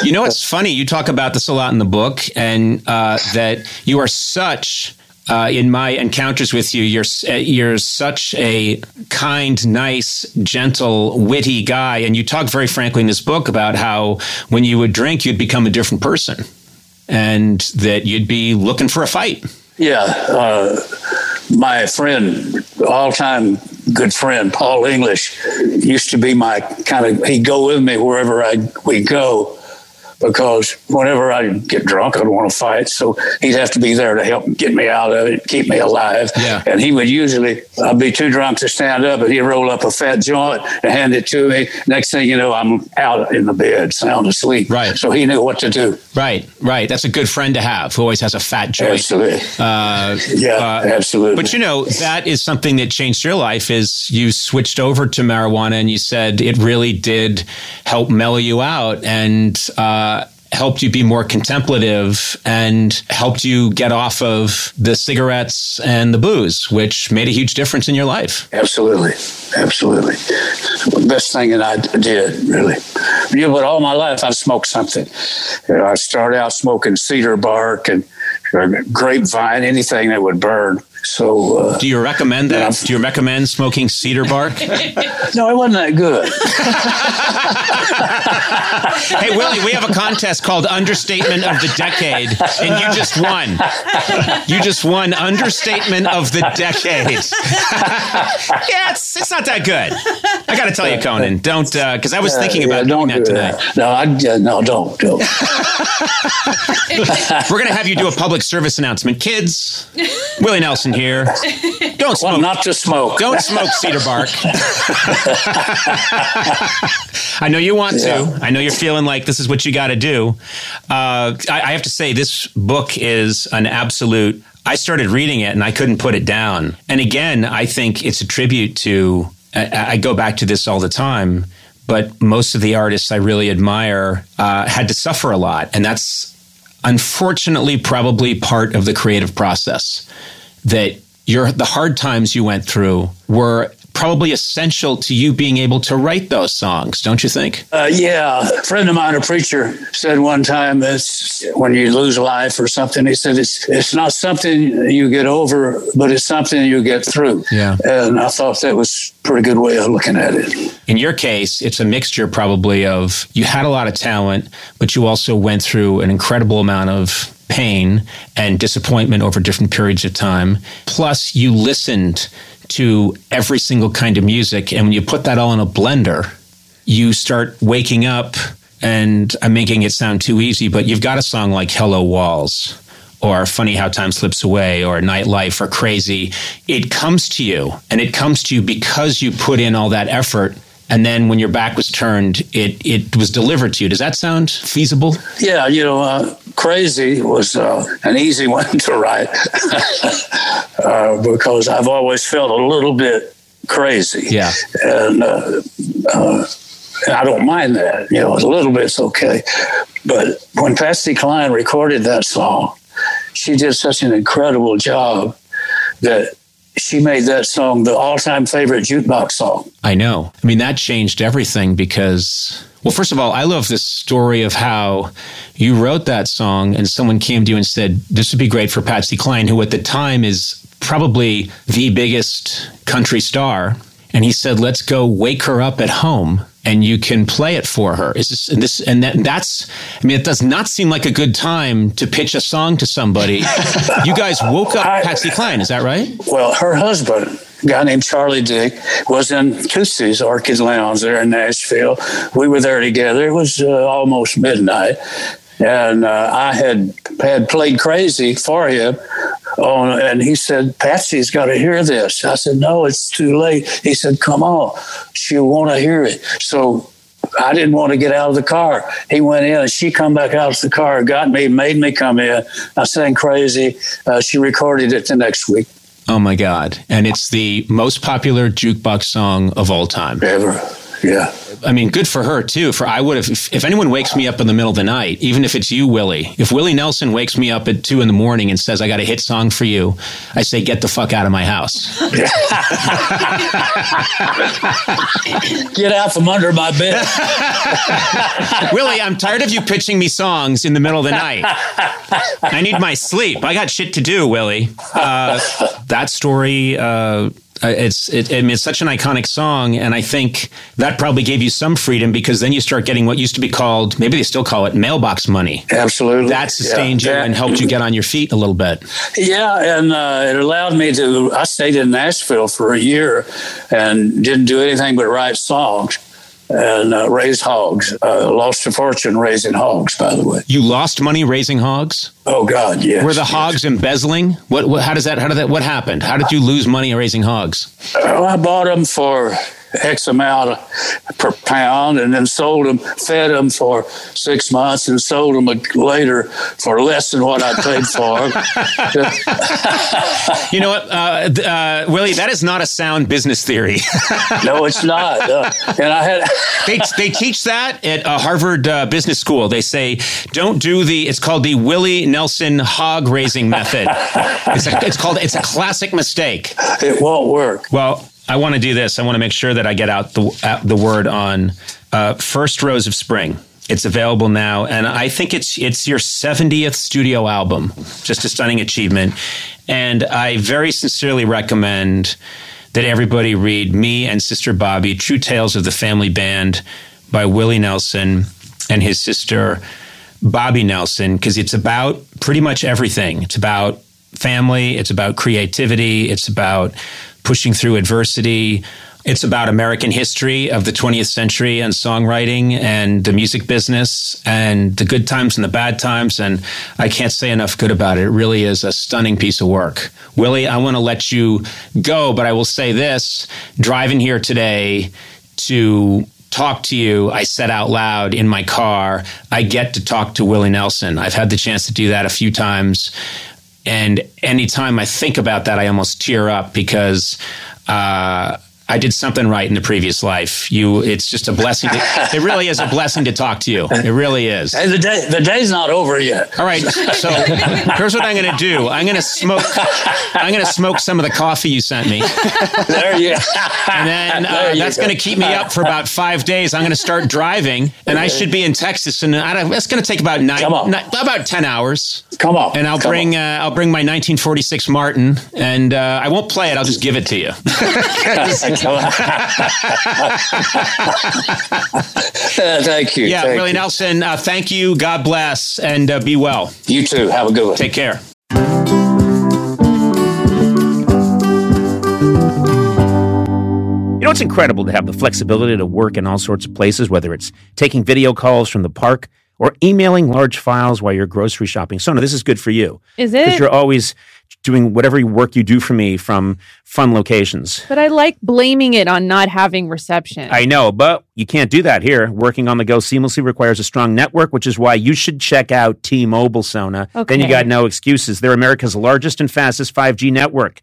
You know, it's funny. You talk about this a lot in the book, and uh, that you are such Uh, in my encounters with you, you're you're such a kind, nice, gentle, witty guy. And you talk very frankly in this book about how when you would drink, you'd become a different person and that you'd be looking for a fight. Yeah. Uh, my friend, all-time good friend, Paul English, used to be my kind of, he'd go with me wherever I we go. because whenever I get drunk, I'd want to fight. So he'd have to be there to help get me out of it, keep me alive. Yeah. And he would usually, I'd be too drunk to stand up, and he'd roll up a fat joint and hand it to me. Next thing you know, I'm out in the bed, sound asleep. Right. So he knew what to do. Right, right. That's a good friend to have who always has a fat joint. Absolutely. Uh, yeah, uh, absolutely. But, you know, that is something that changed your life is you switched over to marijuana and you said it really did help mellow you out and uh, helped you be more contemplative and helped you get off of the cigarettes and the booze, which made a huge difference in your life. Absolutely. Absolutely. Best thing that I did, really. Yeah, but all my life I've smoked something. You know, I started out smoking cedar bark and grapevine, anything that would burn. So, uh, do you recommend that? Yeah. Do you recommend smoking cedar bark? No, it wasn't that good. Hey, Willie, we have a contest called Understatement of the Decade, and you just won. You just won Understatement of the Decade. Yeah, it's, it's not that good. I got to tell you, Conan, don't, because uh, I was yeah, thinking about yeah, doing that do today. That. No, I, uh, no, don't, don't. We're going to have you do a public service announcement. Kids, Willie Nelson here. Don't smoke. Well, not to smoke. Don't smoke cedar bark. I know you want yeah. to. I know you're feeling like this is what you got to do. Uh, I, I have to say, this book is an absolute. I started reading it and I couldn't put it down. And again, I think it's a tribute to. I, I go back to this all the time, but most of the artists I really admire uh, had to suffer a lot, and that's unfortunately probably part of the creative process. That your the hard times you went through were probably essential to you being able to write those songs, don't you think? Uh, yeah. A friend of mine, a preacher, said one time, it's when you lose life or something, he said, it's it's not something you get over, but it's something you get through. Yeah. And I thought that was a pretty good way of looking at it. In your case, it's a mixture probably of you had a lot of talent, but you also went through an incredible amount of pain and disappointment over different periods of time. Plus, you listened to every single kind of music. And when you put that all in a blender, you start waking up, and I'm making it sound too easy, but you've got a song like Hello Walls or Funny How Time Slips Away or Nightlife or Crazy. It comes to you, and it comes to you because you put in all that effort. And then when your back was turned, it, it was delivered to you. Does that sound feasible? Yeah, you know, uh, Crazy was uh, an easy one to write uh, because I've always felt a little bit crazy. Yeah. And uh, uh, I don't mind that. You know, a little bit's okay. But when Patsy Cline recorded that song, she did such an incredible job that she made that song the all-time favorite jukebox song. I know. I mean, that changed everything because, well, first of all, I love this story of how you wrote that song and someone came to you and said, this would be great for Patsy Cline, who at the time is probably the biggest country star. And he said, let's go wake her up at home and you can play it for her. Is this, and this, and that, and that's, I mean, it does not seem like a good time to pitch a song to somebody. You guys woke up I, Patsy Cline, is that right? Well, her husband, a guy named Charlie Dick, was in Tootsie's Orchid Lounge there in Nashville. We were there together. It was uh, almost midnight. And uh, I had had played Crazy for him. On, and he said, Patsy's got to hear this. I said, no, it's too late. He said, come on. She'll want to hear it. So I didn't want to get out of the car. He went in and she come back out of the car, got me, made me come in. I sang Crazy. Uh, she recorded it the next week. Oh, my God. And it's the most popular jukebox song of all time. Ever. Yeah. I mean, good for her, too. For I would have, if, if anyone wakes me up in the middle of the night, even if it's you, Willie, if Willie Nelson wakes me up at two in the morning and says, I got a hit song for you, I say, get the fuck out of my house. Get out from under my bed. Willie, I'm tired of you pitching me songs in the middle of the night. I need my sleep. I got shit to do, Willie. Uh, that story, uh, Uh, it's it, I mean, it's such an iconic song, and I think that probably gave you some freedom because then you start getting what used to be called, maybe they still call it, mailbox money. Absolutely. That sustained yeah, that, you and helped you get on your feet a little bit. Yeah, and uh, it allowed me to, I stayed in Nashville for a year and didn't do anything but write songs. and uh, raised hogs. Uh, lost a fortune raising hogs, by the way. You lost money raising hogs? Oh God, yes. Were the yes. hogs embezzling? What, what? How does that? How did that? What happened? How did you lose money raising hogs? Well, I bought them for X amount per pound, and then sold them, fed them for six months, and sold them later for less than what I paid for them. You know what, uh, uh, Willie? That is not a sound business theory. No, it's not. Uh, and I had they they teach that at uh, Harvard uh, Business School. They say don't do the. It's called the Willie Nelson hog raising method. It's a, it's called. It's a classic mistake. It won't work. Well, I want to do this. I want to make sure that I get out the out the word on uh, First Rose of Spring. It's available now, and I think it's it's your seventieth studio album. Just a stunning achievement, and I very sincerely recommend that everybody read Me and Sister Bobbie: True Tales of the Family Band by Willie Nelson and his sister Bobbie Nelson, because it's about pretty much everything. It's about family. It's about creativity. It's about pushing through adversity. It's about American history of the twentieth century and songwriting and the music business and the good times and the bad times. And I can't say enough good about it. It really is a stunning piece of work. Willie, I want to let you go, but I will say this. Driving here today to talk to you, I said out loud in my car, I get to talk to Willie Nelson. I've had the chance to do that a few times. And anytime I think about that, I almost tear up because uh, I did something right in the previous life. You, it's just a blessing. To, it really is a blessing to talk to you. It really is. And the day, the day's not over yet. All right. So here's what I'm going to do. I'm going to smoke. I'm going to smoke some of the coffee you sent me. There you. And then uh, that's going to keep me up for about five days. I'm going to start driving, and I should be in Texas, and I don't, that's going to take about nine, nine, about ten hours. Come on. And I'll Come bring uh, I'll bring my nineteen forty-six Martin, and uh, I won't play it. I'll just give it to you. Thank you. Yeah, thank Willie you. Nelson, uh, thank you. God bless, and uh, be well. You too. Have a good one. Take care. You know, it's incredible to have the flexibility to work in all sorts of places, whether it's taking video calls from the park or emailing large files while you're grocery shopping. Sona, this is good for you. Is it? Because you're always doing whatever work you do for me from fun locations. But I like blaming it on not having reception. I know, but you can't do that here. Working on the go seamlessly requires a strong network, which is why you should check out T-Mobile, Sona. Okay. Then you got no excuses. They're America's largest and fastest five G network.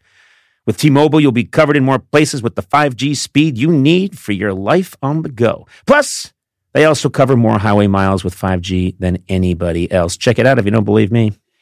With T-Mobile, you'll be covered in more places with the five G speed you need for your life on the go. Plus, they also cover more highway miles with five G than anybody else. Check it out if you don't believe me.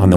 On the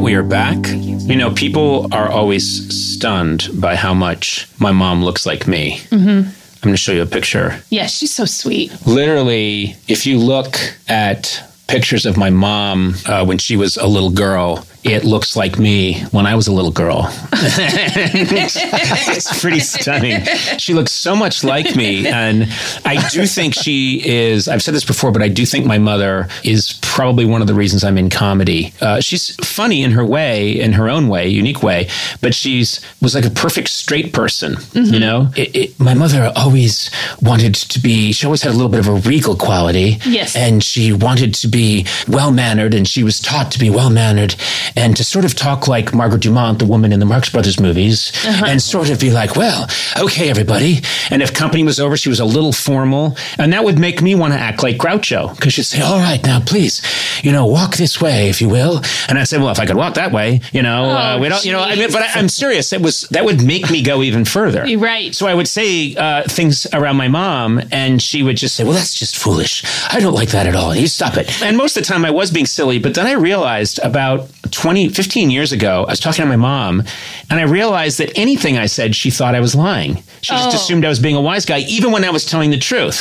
We are back. You know, people are always stunned by how much my mom looks like me. Mm-hmm. I'm going to show you a picture. Yeah, she's so sweet. Literally, if you look at pictures of my mom uh, when she was a little girl, it looks like me when I was a little girl. It's pretty stunning. She looks so much like me. And I do think she is, I've said this before, but I do think my mother is probably one of the reasons I'm in comedy. Uh, she's funny in her way, in her own way, unique way, but she's was like a perfect straight person, mm-hmm. you know? It, it, my mother always wanted to be, she always had a little bit of a regal quality. Yes. And she wanted to be well-mannered, and she was taught to be well-mannered. And to sort of talk like Margaret Dumont, the woman in the Marx Brothers movies, uh-huh. and sort of be like, well, okay, everybody. And if company was over, she was a little formal. And that would make me want to act like Groucho, because she'd say, all right, now, please, you know, walk this way, if you will. And I'd say, well, if I could walk that way, you know, oh, uh, we don't, geez. you know, I mean, but I, I'm serious. It was, that would make me go even further. You're right. So I would say uh, things around my mom, and she would just say, well, that's just foolish. I don't like that at all. You stop it. And most of the time I was being silly, but then I realized about twenty, fifteen years ago, I was talking to my mom, and I realized that anything I said, she thought I was lying. She oh. just assumed I was being a wise guy, even when I was telling the truth.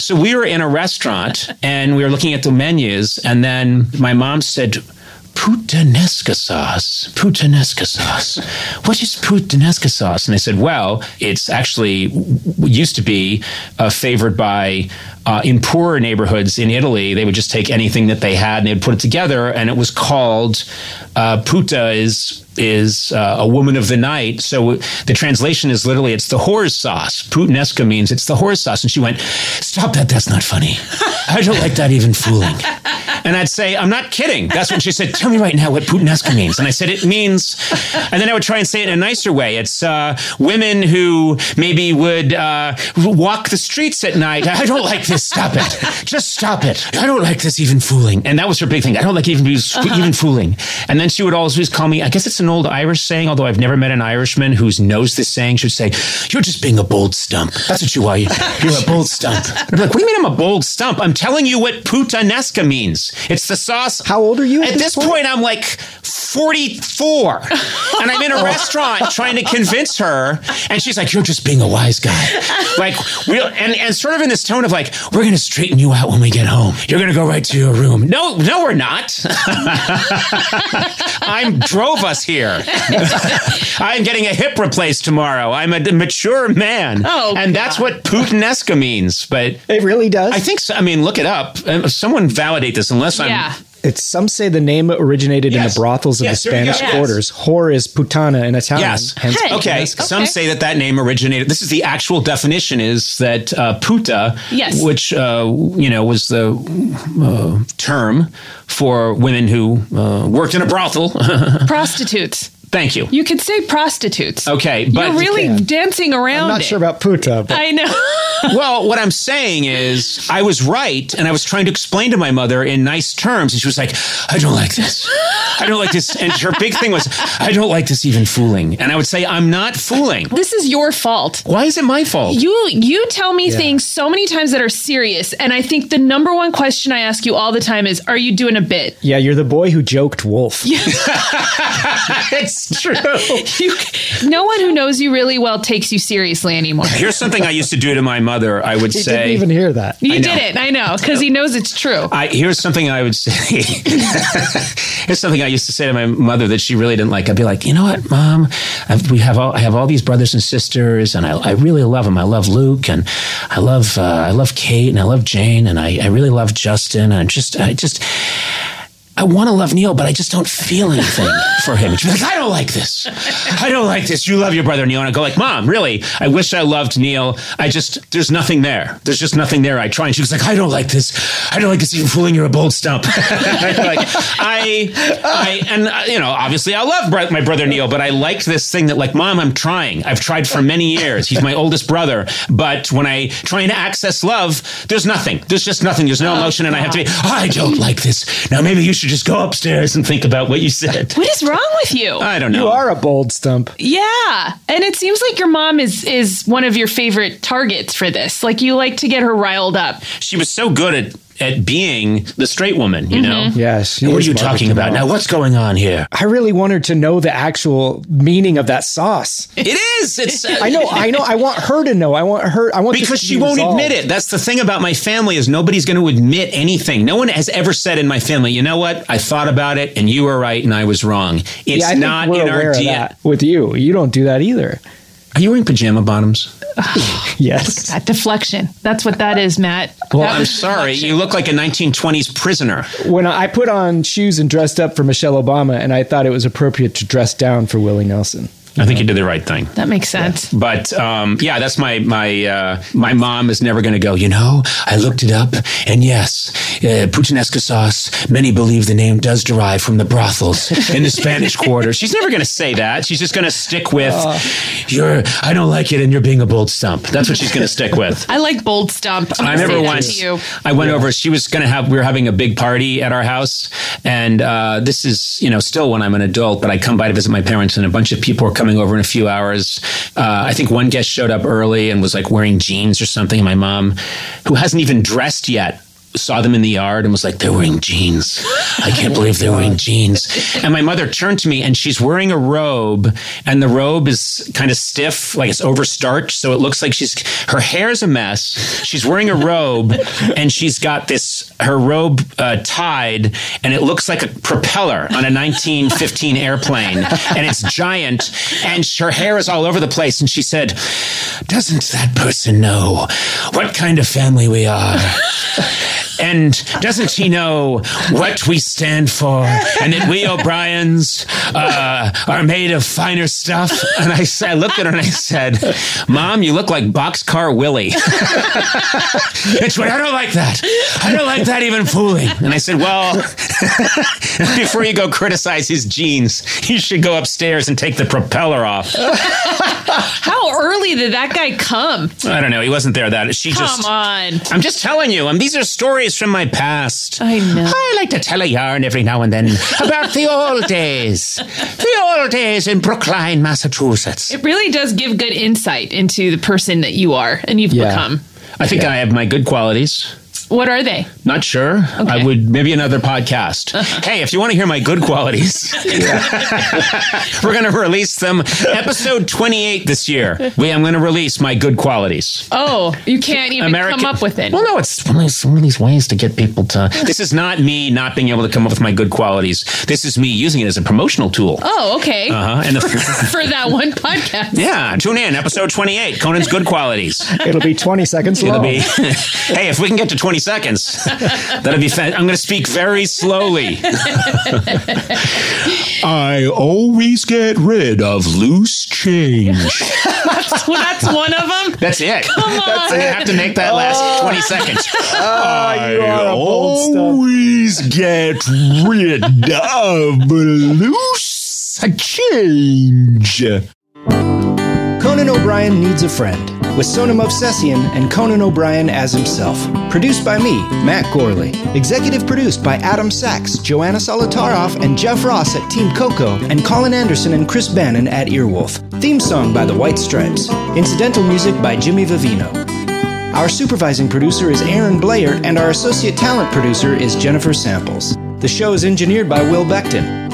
So we were in a restaurant, and we were looking at the menus, and then my mom said, puttanesca sauce, puttanesca sauce. What is puttanesca sauce? And I said, well, it's actually used to be uh, favored by, uh, in poorer neighborhoods in Italy, they would just take anything that they had and they'd put it together. And it was called, uh, putta is... is uh, a woman of the night. So the translation is literally, it's the whore's sauce. Puttanesca means it's the whore's sauce. And she went, stop that. That's not funny. I don't like that even fooling. And I'd say, I'm not kidding. That's when she said, tell me right now what puttanesca means. And I said, it means, and then I would try and say it in a nicer way. It's uh, women who maybe would uh, walk the streets at night. I don't like this. Stop it. Just stop it. I don't like this even fooling. And that was her big thing. I don't like even, uh-huh. even fooling. And then she would always call me, I guess it's an old Irish saying, although I've never met an Irishman who knows this saying, should say, you're just being a bold stump. That's what you are. You're a bold stump. I'm like, what do you mean I'm a bold stump? I'm telling you what puttanesca means. It's the sauce. How old are you? At, at this, this point? point, I'm like forty-four. And I'm in a restaurant trying to convince her. And she's like, you're just being a wise guy. Like, we'll, and, and sort of in this tone of like, we're going to straighten you out when we get home. You're going to go right to your room. No, no, we're not. I'm drove us here. I'm getting a hip replaced tomorrow. I'm a mature man. Oh, and God. That's what puttanesca means. But it really does. I think so. I mean, look it up. Someone validate this unless yeah. I'm... It's, some say the name originated yes. in the brothels of yes, the Spanish yes. quarters. Whore is puttana in Italian. Yes. Hence hey. okay. okay. Some say that that name originated. This is the actual definition is that uh, puta, yes. which, uh, you know, was the uh, term for women who uh, worked in a brothel. Prostitutes. Thank you. You could say prostitutes. Okay, but you're really you dancing around. I'm not it. sure about puta. But. I know. Well, what I'm saying is, I was right, and I was trying to explain to my mother in nice terms, and she was like, "I don't like this. I don't like this." And her big thing was, "I don't like this even fooling." And I would say, "I'm not fooling. This is your fault." Why is it my fault? You you tell me yeah. things so many times that are serious, and I think the number one question I ask you all the time is, "Are you doing a bit?" Yeah, you're the boy who joked wolf. It's true. you, no one who knows you really well takes you seriously anymore. Here's something I used to do to my mother. I would he say, didn't even hear that. You did it. I know, because he knows it's true. I, here's something I would say. Here's something I used to say to my mother that she really didn't like. I'd be like, you know what, Mom? I've, we have all. I have all these brothers and sisters, and I, I really love them. I love Luke, and I love uh, I love Kate, and I love Jane, and I, I really love Justin, and I'm just I just. I want to love Neil, but I just don't feel anything for him. And she'd be like, I don't like this. I don't like this. You love your brother, Neil. And I go like, Mom, really? I wish I loved Neil. I just, there's nothing there. There's just nothing there. I try. And she was like, I don't like this. I don't like this. Even fooling, you're a bold stump. Like, I, I, and you know, obviously I love my brother, Neil, but I liked this thing that like, Mom, I'm trying. I've tried for many years. He's my oldest brother. But when I try to access love, there's nothing. There's just nothing. There's no emotion. And I have to be, I don't like this. Now, maybe you should just go upstairs and think about what you said. What is wrong with you? I don't know. You are a bold stump. Yeah. And it seems like your mom is is one of your favorite targets for this. Like, you like to get her riled up. She was so good at at being the straight woman, you mm-hmm. know? Yes. What are you talking about? Now, what's going on here? I really want her to know the actual meaning of that sauce. It is. It's. Uh, I know. I know. I want her to know. I want her. I want Because she be won't resolved. Admit it. That's the thing about my family is nobody's going to admit anything. No one has ever said in my family, you know what? I thought about it and you were right and I was wrong. It's yeah, I think not we're in aware our D N A. With you. You don't do that either. Are you wearing pajama bottoms? Oh, yes. That deflection. That's what that is, Matt. Well, that I'm sorry. Deflection. You look like a nineteen twenties prisoner. When I put on shoes and dressed up for Michelle Obama, and I thought it was appropriate to dress down for Willie Nelson. I think you did the right thing. That makes sense. Yeah. But um, yeah, that's my my uh, my mom is never going to go, you know, I looked it up, and yes, uh, puttanesca sauce, many believe the name does derive from the brothels in the Spanish Quarter. She's never going to say that. She's just going to stick with, uh, you're, I don't like it, and you're being a bold stump. That's what she's going to stick with. I like bold stump. I'm I remember once, you. I went yeah. over, she was going to have, we were having a big party at our house, and uh, this is, you know, still when I'm an adult, but I come by to visit my parents, and a bunch of people are coming over in a few hours. Uh, I think one guest showed up early and was like wearing jeans or something. And my mom, who hasn't even dressed yet, saw them in the yard and was like, they're wearing jeans. I can't believe they're wearing jeans. And my mother turned to me and she's wearing a robe, and the robe is kind of stiff, like it's overstarched. So it looks like she's, her hair's a mess. She's wearing a robe and she's got this, her robe uh, tied, and it looks like a propeller on a nineteen fifteen airplane, and it's giant, and her hair is all over the place. And she said, doesn't that person know what kind of family we are? And doesn't she know what we stand for, and that we O'Briens uh, are made of finer stuff? And I, I looked at her and I said, Mom, you look like Boxcar Willie. And she went, I don't like that. I don't like that even fooling. And I said, well, before you go criticize his jeans, you should go upstairs and take the propeller off. How early did that guy come? I don't know. He wasn't there that. She Come just, on. I'm just telling you. I'm, these are stories from my past. I know. I like to tell a yarn every now and then about the old days. The old days in Brookline, Massachusetts. It really does give good insight into the person that you are and you've yeah. become. I think yeah. I have my good qualities. What are they? Not sure. Okay. I would, maybe another podcast. Hey, if you want to hear my good qualities, we're going to release them. Episode twenty-eight this year. We, I'm going to release my good qualities. Oh, you can't even American, come up with it. Well, no, it's one of, these, one of these ways to get people to. This is not me not being able to come up with my good qualities. This is me using it as a promotional tool. Oh, okay. Uh-huh. And the, for, for that one podcast. Yeah. Tune in. Episode twenty-eight. Conan's good qualities. It'll be twenty seconds long. It'll be. Hey, if we can get to twenty seconds. That'll be fun. I'm going to speak very slowly. I always get rid of loose change. That's, that's one of them? That's it. Come on. That's it. I have to make that last oh. twenty seconds. Oh, I always get rid of loose change. Conan O'Brien Needs a Friend, with Sona Movsesian and Conan O'Brien as himself. Produced by me, Matt Gourley. Executive produced by Adam Sachs, Joanna Solitaroff, and Jeff Ross at Team Coco, and Colin Anderson and Chris Bannon at Earwolf. Theme song by The White Stripes. Incidental music by Jimmy Vivino. Our supervising producer is Aaron Blair, and our associate talent producer is Jennifer Samples. The show is engineered by Will Beckton.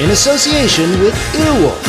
in association with Earwolf.